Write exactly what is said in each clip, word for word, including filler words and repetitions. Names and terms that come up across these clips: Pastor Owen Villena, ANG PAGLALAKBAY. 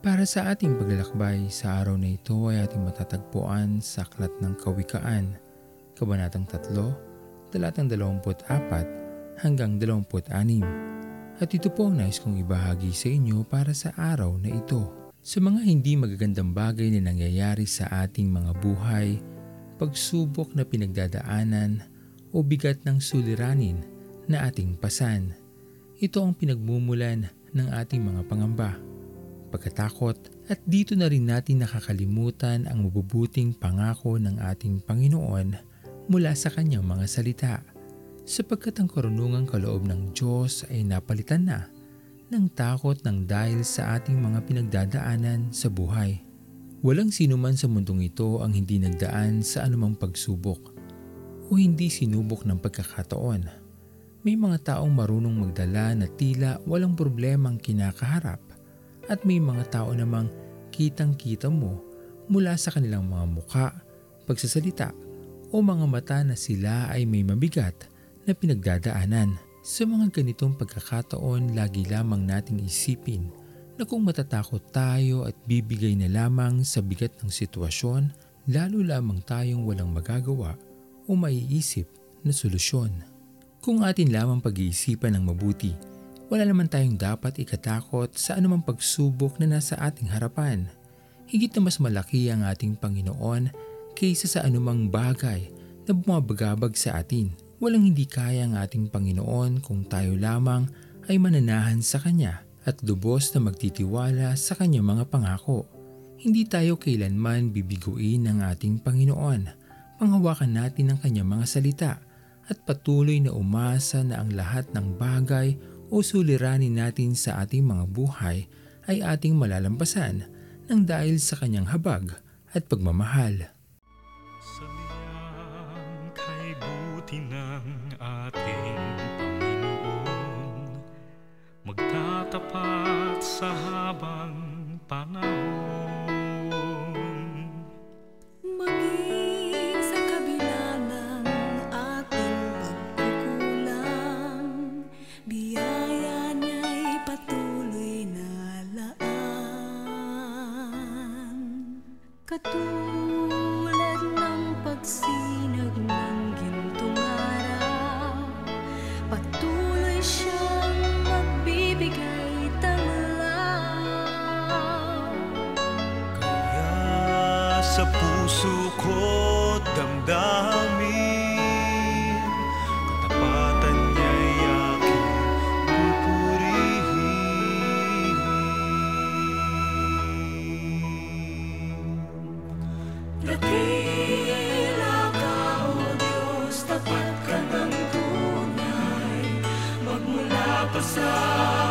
Para sa ating paglalakbay, sa araw na ito ay ating matatagpuan sa Aklat ng Kawikaan, Kabanatang three, Talatang dalawampu't apat hanggang dalawampu't anim. At ito po ang nais kong ibahagi sa inyo para sa araw na ito. Sa mga hindi magagandang bagay na nangyayari sa ating mga buhay, pagsubok na pinagdadaanan o bigat ng suliranin na ating pasan, ito ang pinagmumulan ng ating mga pangamba, pagkatakot, at dito na rin natin nakakalimutan ang mabubuting pangako ng ating Panginoon mula sa kanyang mga salita, sapagkat ang karunungang kaloob ng Diyos ay napalitan na ng takot ng dahil sa ating mga pinagdadaanan sa buhay. Walang sino man sa mundong ito ang hindi nagdaan sa anumang pagsubok o hindi sinubok ng pagkakataon. May mga taong marunong magdala na tila walang problema ang kinakaharap, at may mga tao namang kitang-kita mo mula sa kanilang mga mukha, pagsasalita o mga mata na sila ay may mabigat na pinagdadaanan. Sa mga ganitong pagkakataon, lagi lamang nating isipin na kung matatakot tayo at bibigay na lamang sa bigat ng sitwasyon, lalo lamang tayong walang magagawa o maiisip na solusyon. Kung atin lamang pag-iisipan ng mabuti, wala naman tayong dapat ikatakot sa anumang pagsubok na nasa ating harapan. Higit na mas malaki ang ating Panginoon kaysa sa anumang bagay na bumabagabag sa atin. Walang hindi kaya ang ating Panginoon kung tayo lamang ay mananahan sa Kanya at lubos na magtitiwala sa Kanyang mga pangako. Hindi tayo kailanman bibiguin ng ating Panginoon. Panghawakan natin ang Kanyang mga salita at patuloy na umasa na ang lahat ng bagay o suliranin natin sa ating mga buhay ay ating malalampasan ng dahil sa kanyang habag at pagmamahal. Sa liyang kay buti ng ating Panginoon, magtatapat sa habang panahon. Maging katulad ng pagsinag ng gintong araw, patuloy siyang magbibigay tanglaw. Kaya sa puso ko't damdamin, katapatan niya'y aking pupurihin. Dakila ka, O Diyos, tapat ka ng tunay, magmula pa sa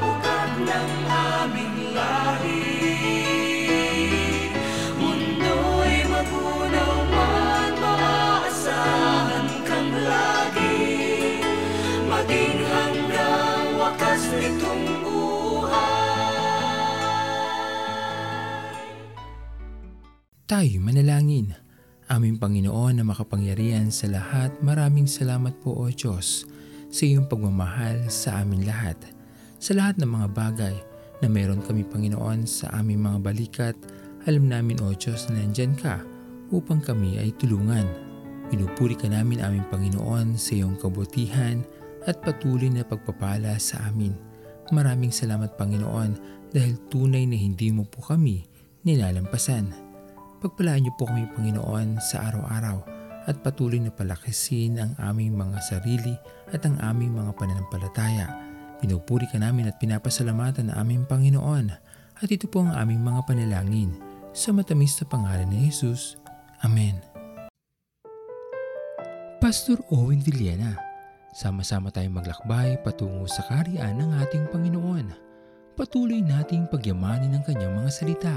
ugat ng aming lahi. Mundo'y magunaw man, maaasahan kang lagi, maging hanggang wakas nitong tayo manalangin. Aming Panginoon na makapangyarihan sa lahat, maraming salamat po O Diyos sa iyong pagmamahal sa amin lahat. Sa lahat ng mga bagay na meron kami Panginoon sa aming mga balikat, alam namin O Diyos na nandyan ka upang kami ay tulungan. Pinupuri ka namin aming Panginoon sa iyong kabutihan at patuloy na pagpapala sa amin. Maraming salamat Panginoon dahil tunay na hindi mo po kami nilalampasan. Pagpalaan niyo po kami Panginoon sa araw-araw at patuloy na palakasin ang aming mga sarili at ang aming mga pananampalataya. Pinupuri ka namin at pinapasalamatan ang aming Panginoon, at ito po ang aming mga panalangin sa matamis na pangalan ni Jesus. Amen. Pastor Owen Villena, sama-sama tayong maglakbay patungo sa kaharian ng ating Panginoon. Patuloy nating pagyamanin ang kanyang mga salita